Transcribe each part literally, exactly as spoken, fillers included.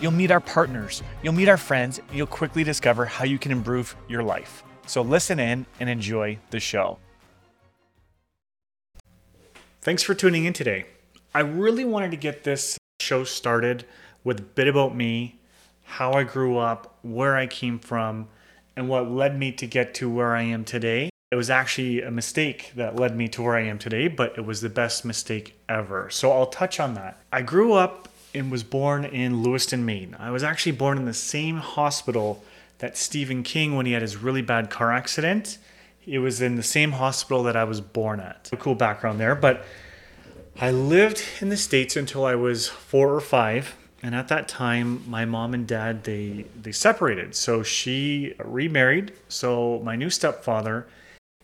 You'll meet our partners, you'll meet our friends, and you'll quickly discover how you can improve your life. So listen in and enjoy the show. Thanks for tuning in today. I really wanted to get this show started with a bit about me, how I grew up, where I came from, and what led me to get to where I am today. It was actually a mistake that led me to where I am today, but it was the best mistake ever. So I'll touch on that. I grew up and was born in Lewiston, Maine. I was actually born in the same hospital that Stephen King, when he had his really bad car accident, it was in the same hospital that I was born at. A cool background there, but I lived in the States until I was four or five. And at that time, my mom and dad, they, they separated. So she remarried. So my new stepfather,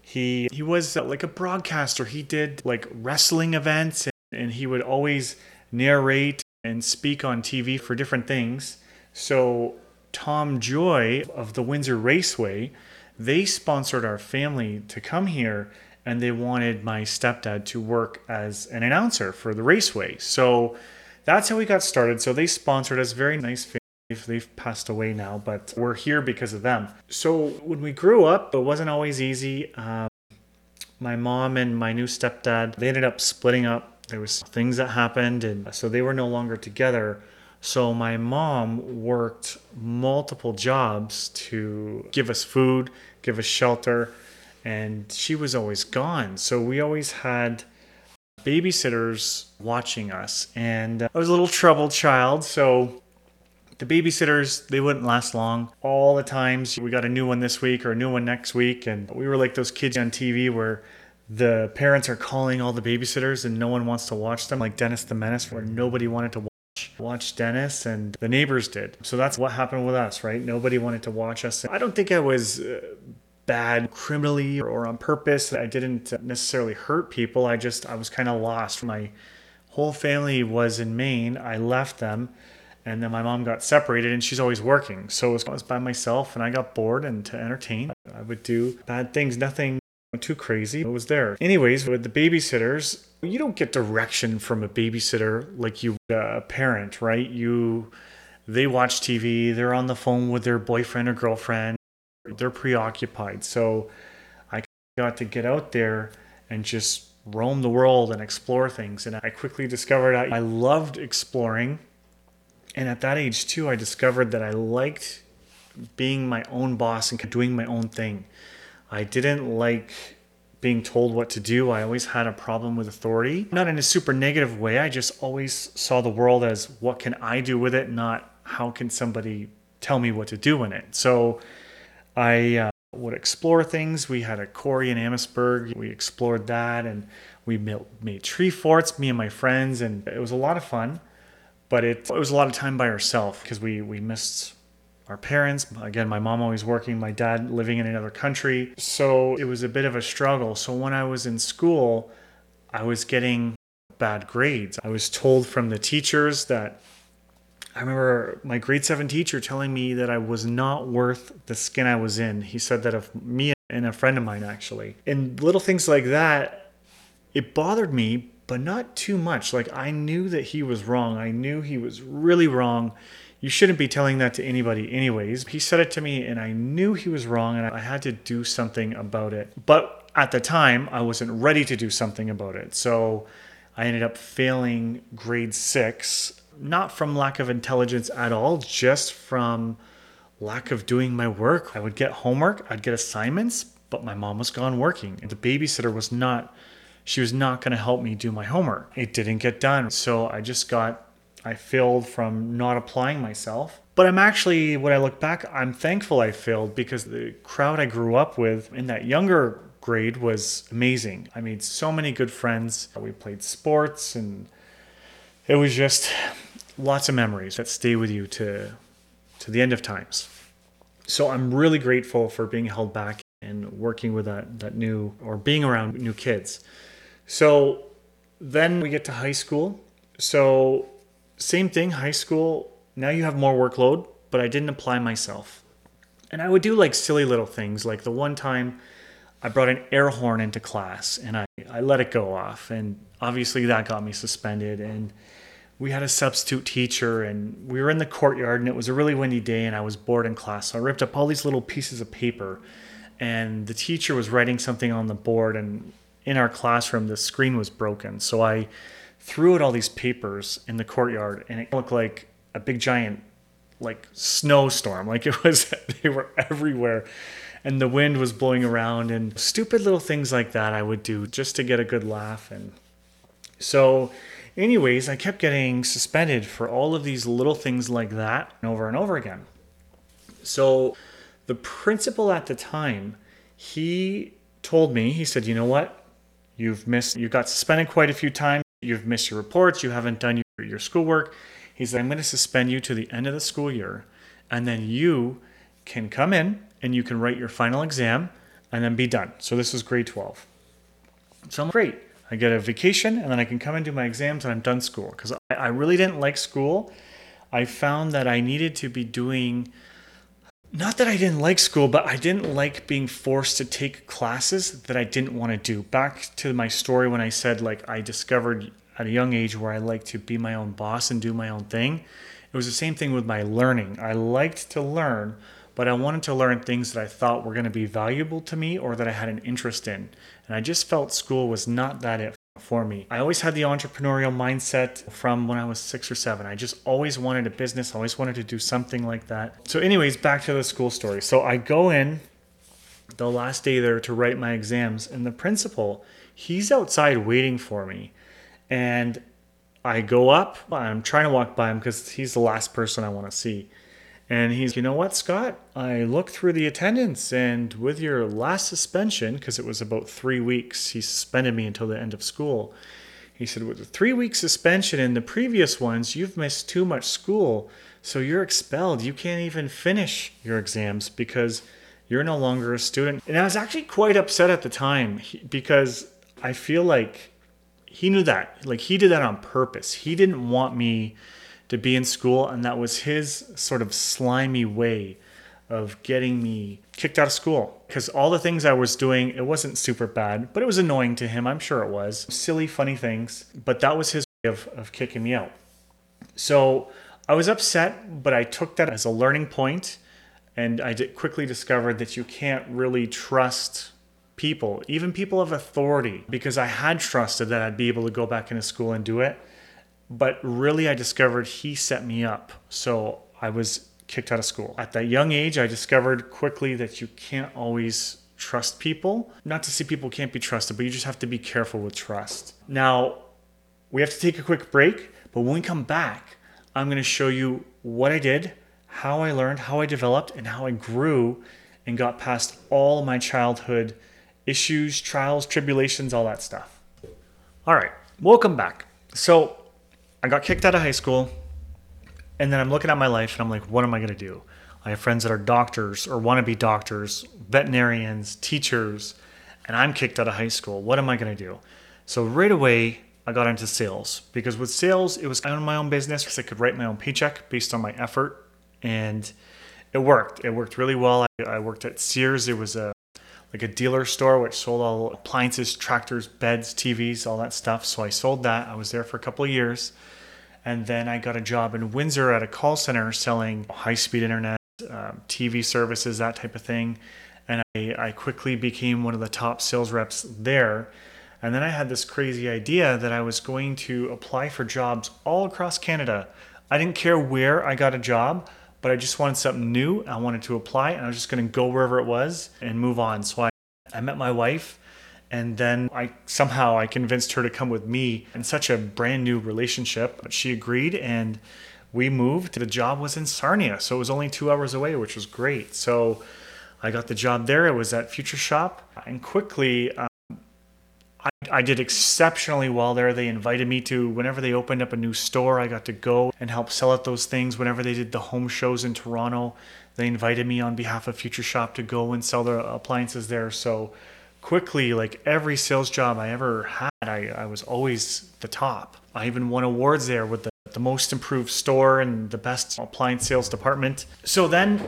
he, he was like a broadcaster. He did like wrestling events and, and he would always narrate and speak on T V for different things. So Tom Joy of the Windsor Raceway, they sponsored our family to come here, and they wanted my stepdad to work as an announcer for the raceway. So that's how we got started. So they sponsored us, very nice family. They've passed away now, but we're here because of them. So when we grew up, it wasn't always easy. Um, my mom and my new stepdad, they ended up splitting up. There was things that happened, and so they were no longer together. So my mom worked multiple jobs to give us food, give us shelter, and she was always gone. So we always had babysitters watching us, and I was a little troubled child. So the babysitters, they wouldn't last long. All the times we got a new one this week or a new one next week, and we were like those kids on T V where the parents are calling all the babysitters and no one wants to watch them, like Dennis the Menace, where nobody wanted to watch, watch Dennis, and the neighbors did. So that's what happened with us, right? Nobody wanted to watch us. I don't think I was uh, bad criminally or on purpose. I didn't necessarily hurt people. I just, I was kind of lost. My whole family was in Maine. I left them, and then my mom got separated, and she's always working. So I was by myself, and I got bored, and to entertain, I would do bad things, nothing too crazy. It was there. Anyways, with the babysitters, you don't get direction from a babysitter like you would a parent, right? You, they watch T V, they're on the phone with their boyfriend or girlfriend, they're preoccupied. So I got to get out there and just roam the world and explore things. And I quickly discovered I, I loved exploring. And at that age too, I discovered that I liked being my own boss and doing my own thing. I didn't like being told what to do. I always had a problem with authority. Not in a super negative way. I just always saw the world as what can I do with it, not how can somebody tell me what to do in it. So I uh, would explore things. We had a quarry in Amherstburg. We explored that, and we made tree forts, me and my friends, and it was a lot of fun. But it, it was a lot of time by ourselves because we, we missed our parents. Again, my mom always working, my dad living in another country. So it was a bit of a struggle. So when I was in school, I was getting bad grades. I was told from the teachers that, I remember my grade seven teacher telling me that I was not worth the skin I was in. He said that of me and a friend of mine, actually. And little things like that, it bothered me, but not too much. Like, I knew that he was wrong. I knew he was really wrong. You shouldn't be telling that to anybody anyways. He said it to me, and I knew he was wrong, and I had to do something about it. But at the time, I wasn't ready to do something about it. So I ended up failing grade six, not from lack of intelligence at all, just from lack of doing my work. I would get homework, I'd get assignments, but my mom was gone working. The babysitter was not, she was not going to help me do my homework. It didn't get done. So I just got I failed from not applying myself. But I'm actually, when I look back, I'm thankful I failed, because the crowd I grew up with in that younger grade was amazing. I made so many good friends. We played sports, and it was just lots of memories that stay with you to to the end of times. So I'm really grateful for being held back and working with that, that new, or being around new kids. So then we get to high school. So same thing, high school, now you have more workload, but I didn't apply myself. And I would do like silly little things. Like the one time I brought an air horn into class and I, I let it go off. And obviously that got me suspended. And we had a substitute teacher and we were in the courtyard and it was a really windy day and I was bored in class. So I ripped up all these little pieces of paper and the teacher was writing something on the board, and in our classroom, the screen was broken. So I threw out all these papers in the courtyard and it looked like a big giant like snowstorm. Like it was, they were everywhere and the wind was blowing around, and stupid little things like that I would do just to get a good laugh. And so anyways, I kept getting suspended for all of these little things like that over and over again. So the principal at the time, he told me, he said, you know what? You've missed, you got suspended quite a few times. You've missed your reports. You haven't done your, your schoolwork. He said, I'm going to suspend you to the end of the school year, and then you can come in and you can write your final exam and then be done. So this was grade twelve. So I'm like, great. I get a vacation and then I can come and do my exams and I'm done school. Because I, I really didn't like school. I found that I needed to be doing, not that I didn't like school, but I didn't like being forced to take classes that I didn't want to do. Back to my story when I said like I discovered at a young age where I like to be my own boss and do my own thing. It was the same thing with my learning. I liked to learn, but I wanted to learn things that I thought were going to be valuable to me or that I had an interest in. And I just felt school was not that it for me. I always had the entrepreneurial mindset from when I was six or seven. I just always wanted a business. I always wanted to do something like that. So anyways, back to the school story. So I go in the last day there to write my exams, and the principal, he's outside waiting for me. And I go up, I'm trying to walk by him because he's the last person I want to see. And he's, you know what, Scott, I looked through the attendance, and with your last suspension, because it was about three weeks, he suspended me until the end of school. He said, with the three week suspension and the previous ones, you've missed too much school. So you're expelled. You can't even finish your exams because you're no longer a student. And I was actually quite upset at the time because I feel like he knew that. Like he did that on purpose. He didn't want me to be in school, and that was his sort of slimy way of getting me kicked out of school. Because all the things I was doing, it wasn't super bad, but it was annoying to him. I'm sure it was. Silly, funny things. But that was his way of, of kicking me out. So I was upset, but I took that as a learning point, and I did quickly discovered that you can't really trust people, even people of authority, because I had trusted that I'd be able to go back into school and do it. But really, I discovered he set me up. So I was kicked out of school. At that young age, I discovered quickly that you can't always trust people. Not to say people can't be trusted, but you just have to be careful with trust. Now, we have to take a quick break. But when we come back, I'm going to show you what I did, how I learned, how I developed, and how I grew and got past all my childhood issues, trials, tribulations, all that stuff. All right, welcome back. So I got kicked out of high school, and then I'm looking at my life and I'm like, what am I going to do? I have friends that are doctors or want to be doctors, veterinarians, teachers, and I'm kicked out of high school. What am I going to do? So right away, I got into sales, because with sales, it was I owned my own business because I could write my own paycheck based on my effort, and it worked. It worked really well. I, I worked at Sears. It was a like a dealer store which sold all appliances, tractors, beds, T Vs, all that stuff. So I sold that. I was there for a couple of years. And then I got a job in Windsor at a call center selling high-speed internet, um, T V services, that type of thing. And I, I quickly became one of the top sales reps there. And then I had this crazy idea that I was going to apply for jobs all across Canada. I didn't care where I got a job, but I just wanted something new. I wanted to apply, and I was just going to go wherever it was and move on. So I, I met my wife, and then I somehow I convinced her to come with me in such a brand new relationship. But she agreed, and we moved. The job was in Sarnia, so it was only two hours away, which was great. So I got the job there. It was at Future Shop, and quickly um, I, I did exceptionally well there. They invited me to, whenever they opened up a new store, I got to go and help sell out those things. Whenever they did the home shows in Toronto, they invited me on behalf of Future Shop to go and sell their appliances there. So quickly, like every sales job I ever had, I, I was always the top. I even won awards there with the, the most improved store and the best appliance sales department. So then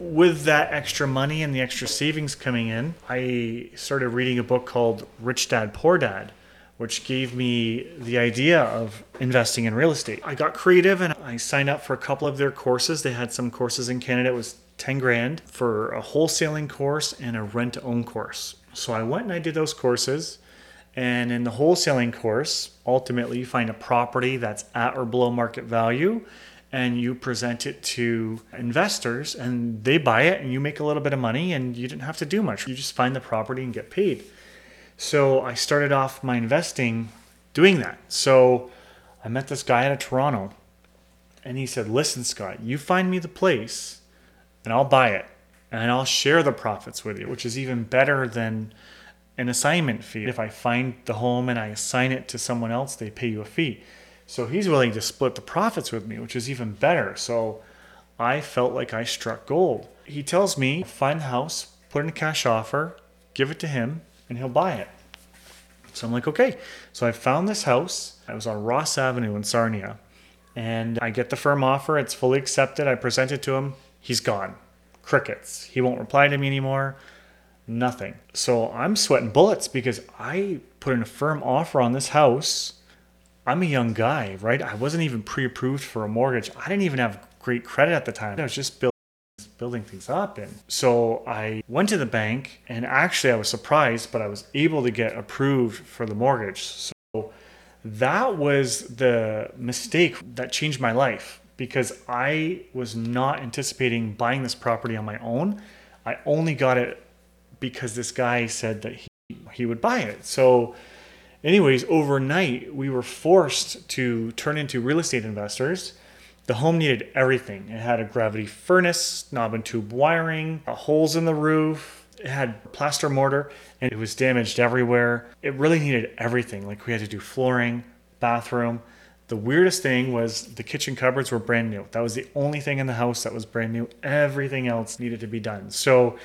with that extra money and the extra savings coming in, I started reading a book called Rich Dad Poor Dad, which gave me the idea of investing in real estate. I got creative and I signed up for a couple of their courses. They had some courses in Canada. It was ten grand for a wholesaling course and a rent-to-own course. So I went and I did those courses. And in the wholesaling course, ultimately you find a property that's at or below market value and you present it to investors and they buy it and you make a little bit of money and you didn't have to do much. You just find the property and get paid. So I started off my investing doing that. So I met this guy out of Toronto and he said, listen, Scott, you find me the place and I'll buy it and I'll share the profits with you, which is even better than an assignment fee. If I find the home and I assign it to someone else, they pay you a fee. So he's willing to split the profits with me, which is even better. So I felt like I struck gold. He tells me, find the house, put in a cash offer, give it to him, and he'll buy it. So I'm like, okay. So I found this house. I was on Ross Avenue in Sarnia. And I get the firm offer. It's fully accepted. I present it to him. He's gone. Crickets. He won't reply to me anymore. Nothing. So I'm sweating bullets because I put in a firm offer on this house. I'm a young guy, right? I wasn't even pre-approved for a mortgage. I didn't even have great credit at the time. I was just building building things up. And so I went to the bank and actually I was surprised, but I was able to get approved for the mortgage. So that was the mistake that changed my life because I was not anticipating buying this property on my own. I only got it because this guy said that he, he would buy it. So anyways, overnight, we were forced to turn into real estate investors. The home needed everything. It had a gravity furnace, knob and tube wiring, holes in the roof. It had plaster mortar and it was damaged everywhere. It really needed everything. Like we had to do flooring, bathroom. The weirdest thing was the kitchen cupboards were brand new. That was the only thing in the house that was brand new. Everything else needed to be done. So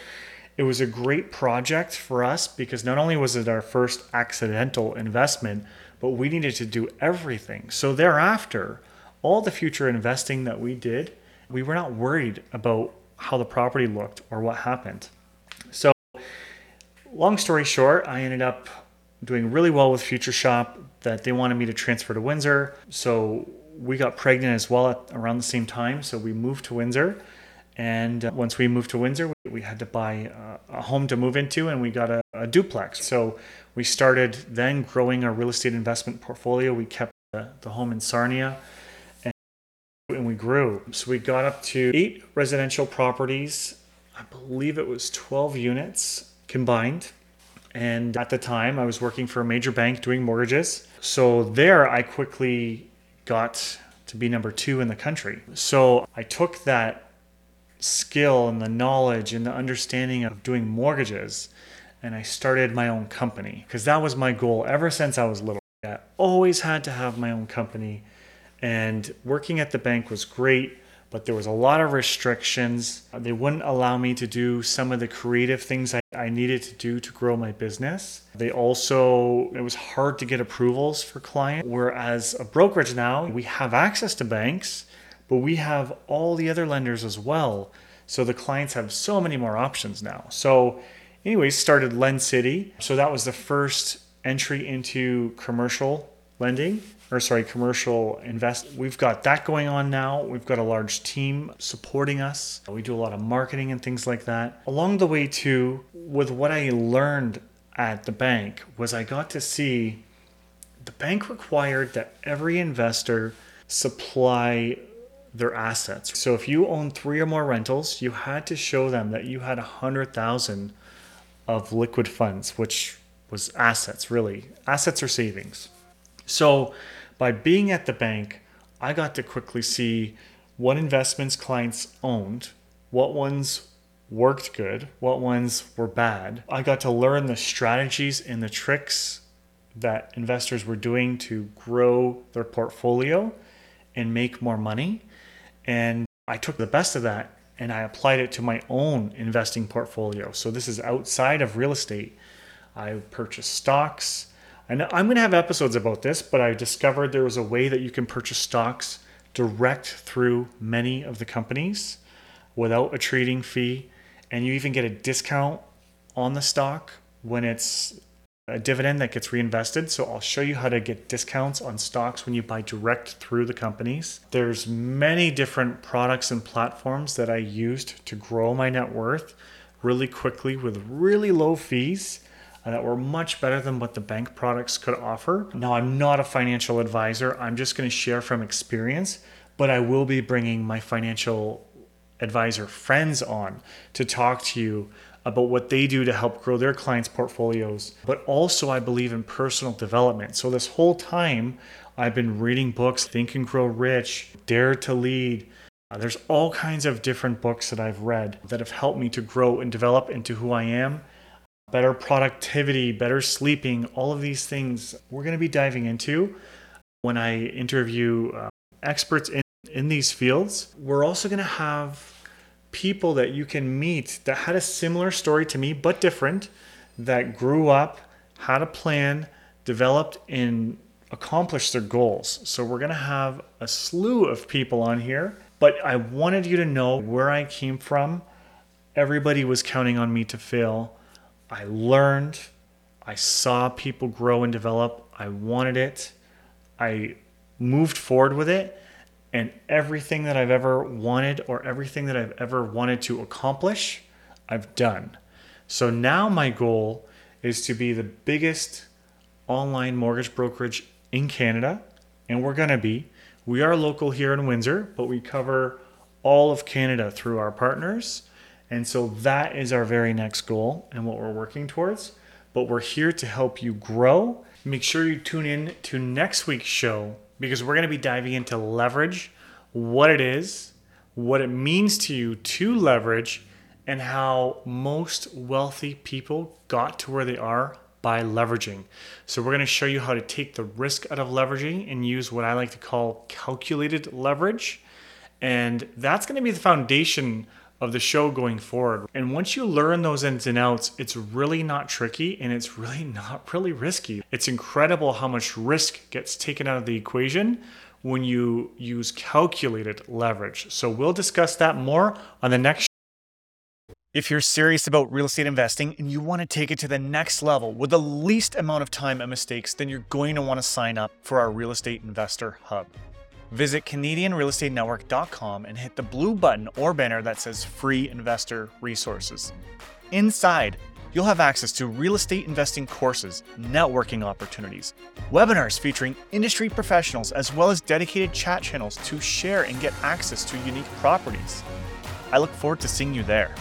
it was a great project for us because not only was it our first accidental investment, but we needed to do everything. So thereafter, all the future investing that we did, we were not worried about how the property looked or what happened. So long story short, I ended up doing really well with Future Shop that they wanted me to transfer to Windsor. So we got pregnant as well at around the same time. So we moved to Windsor. And once we moved to Windsor, we had to buy a home to move into and we got a, a duplex. So we started then growing our real estate investment portfolio. We kept the, the home in Sarnia and, and we grew. So we got up to eight residential properties. I believe it was twelve units combined. And at the time I was working for a major bank doing mortgages. So there I quickly got to be number two in the country. So I took that skill and the knowledge and the understanding of doing mortgages. And I started my own company because that was my goal ever since I was little. I always had to have my own company and working at the bank was great, but there was a lot of restrictions. They wouldn't allow me to do some of the creative things I, I needed to do to grow my business. They also, it was hard to get approvals for clients. Whereas a brokerage now, we have access to banks, but we have all the other lenders as well. So the clients have so many more options now. So anyways, started Lend City. So that was the first entry into commercial lending, or sorry, commercial invest. We've got that going on now. We've got a large team supporting us. We do a lot of marketing and things like that. Along the way too, with what I learned at the bank was I got to see the bank required that every investor supply their assets. So if you own three or more rentals, you had to show them that you had a hundred thousand of liquid funds, which was assets, really. Assets or savings. So by being at the bank, I got to quickly see what investments clients owned, what ones worked good, what ones were bad. I got to learn the strategies and the tricks that investors were doing to grow their portfolio and make more money. And I took the best of that and I applied it to my own investing portfolio. So this is outside of real estate. I purchased stocks. And I'm going to have episodes about this, but I discovered there was a way that you can purchase stocks direct through many of the companies without a trading fee. And you even get a discount on the stock when it's a dividend that gets reinvested. So I'll show you how to get discounts on stocks when you buy direct through the companies. There's many different products and platforms that I used to grow my net worth really quickly with really low fees that were much better than what the bank products could offer. Now, I'm not a financial advisor. I'm just going to share from experience, but I will be bringing my financial advisor friends on to talk to you about what they do to help grow their clients' portfolios. But also, I believe in personal development. So this whole time, I've been reading books, Think and Grow Rich, Dare to Lead. Uh, there's all kinds of different books that I've read that have helped me to grow and develop into who I am. Better productivity, better sleeping, all of these things we're going to be diving into when I interview uh, experts in, in these fields. We're also going to have people that you can meet that had a similar story to me, but different, that grew up, had a plan, developed, and accomplished their goals. So we're going to have a slew of people on here, but I wanted you to know where I came from. Everybody was counting on me to fail. I learned, I saw people grow and develop, I wanted it, I moved forward with it, and everything that I've ever wanted or everything that I've ever wanted to accomplish, I've done. So now my goal is to be the biggest online mortgage brokerage in Canada, and we're going to be. We are local here in Windsor, but we cover all of Canada through our partners. And so that is our very next goal and what we're working towards. But we're here to help you grow. Make sure you tune in to next week's show because we're going to be diving into leverage, what it is, what it means to you to leverage, and how most wealthy people got to where they are by leveraging. So we're going to show you how to take the risk out of leveraging and use what I like to call calculated leverage. And that's going to be the foundation of the show going forward. And once you learn those ins and outs, it's really not tricky and it's really not really risky. It's incredible how much risk gets taken out of the equation when you use calculated leverage. So we'll discuss that more on the next show. If you're serious about real estate investing and you want to take it to the next level with the least amount of time and mistakes, then you're going to want to sign up for our Real Estate Investor Hub. Visit Canadian Real Estate Network dot com and hit the blue button or banner that says Free Investor Resources. Inside, you'll have access to real estate investing courses, networking opportunities, webinars featuring industry professionals, as well as dedicated chat channels to share and get access to unique properties. I look forward to seeing you there.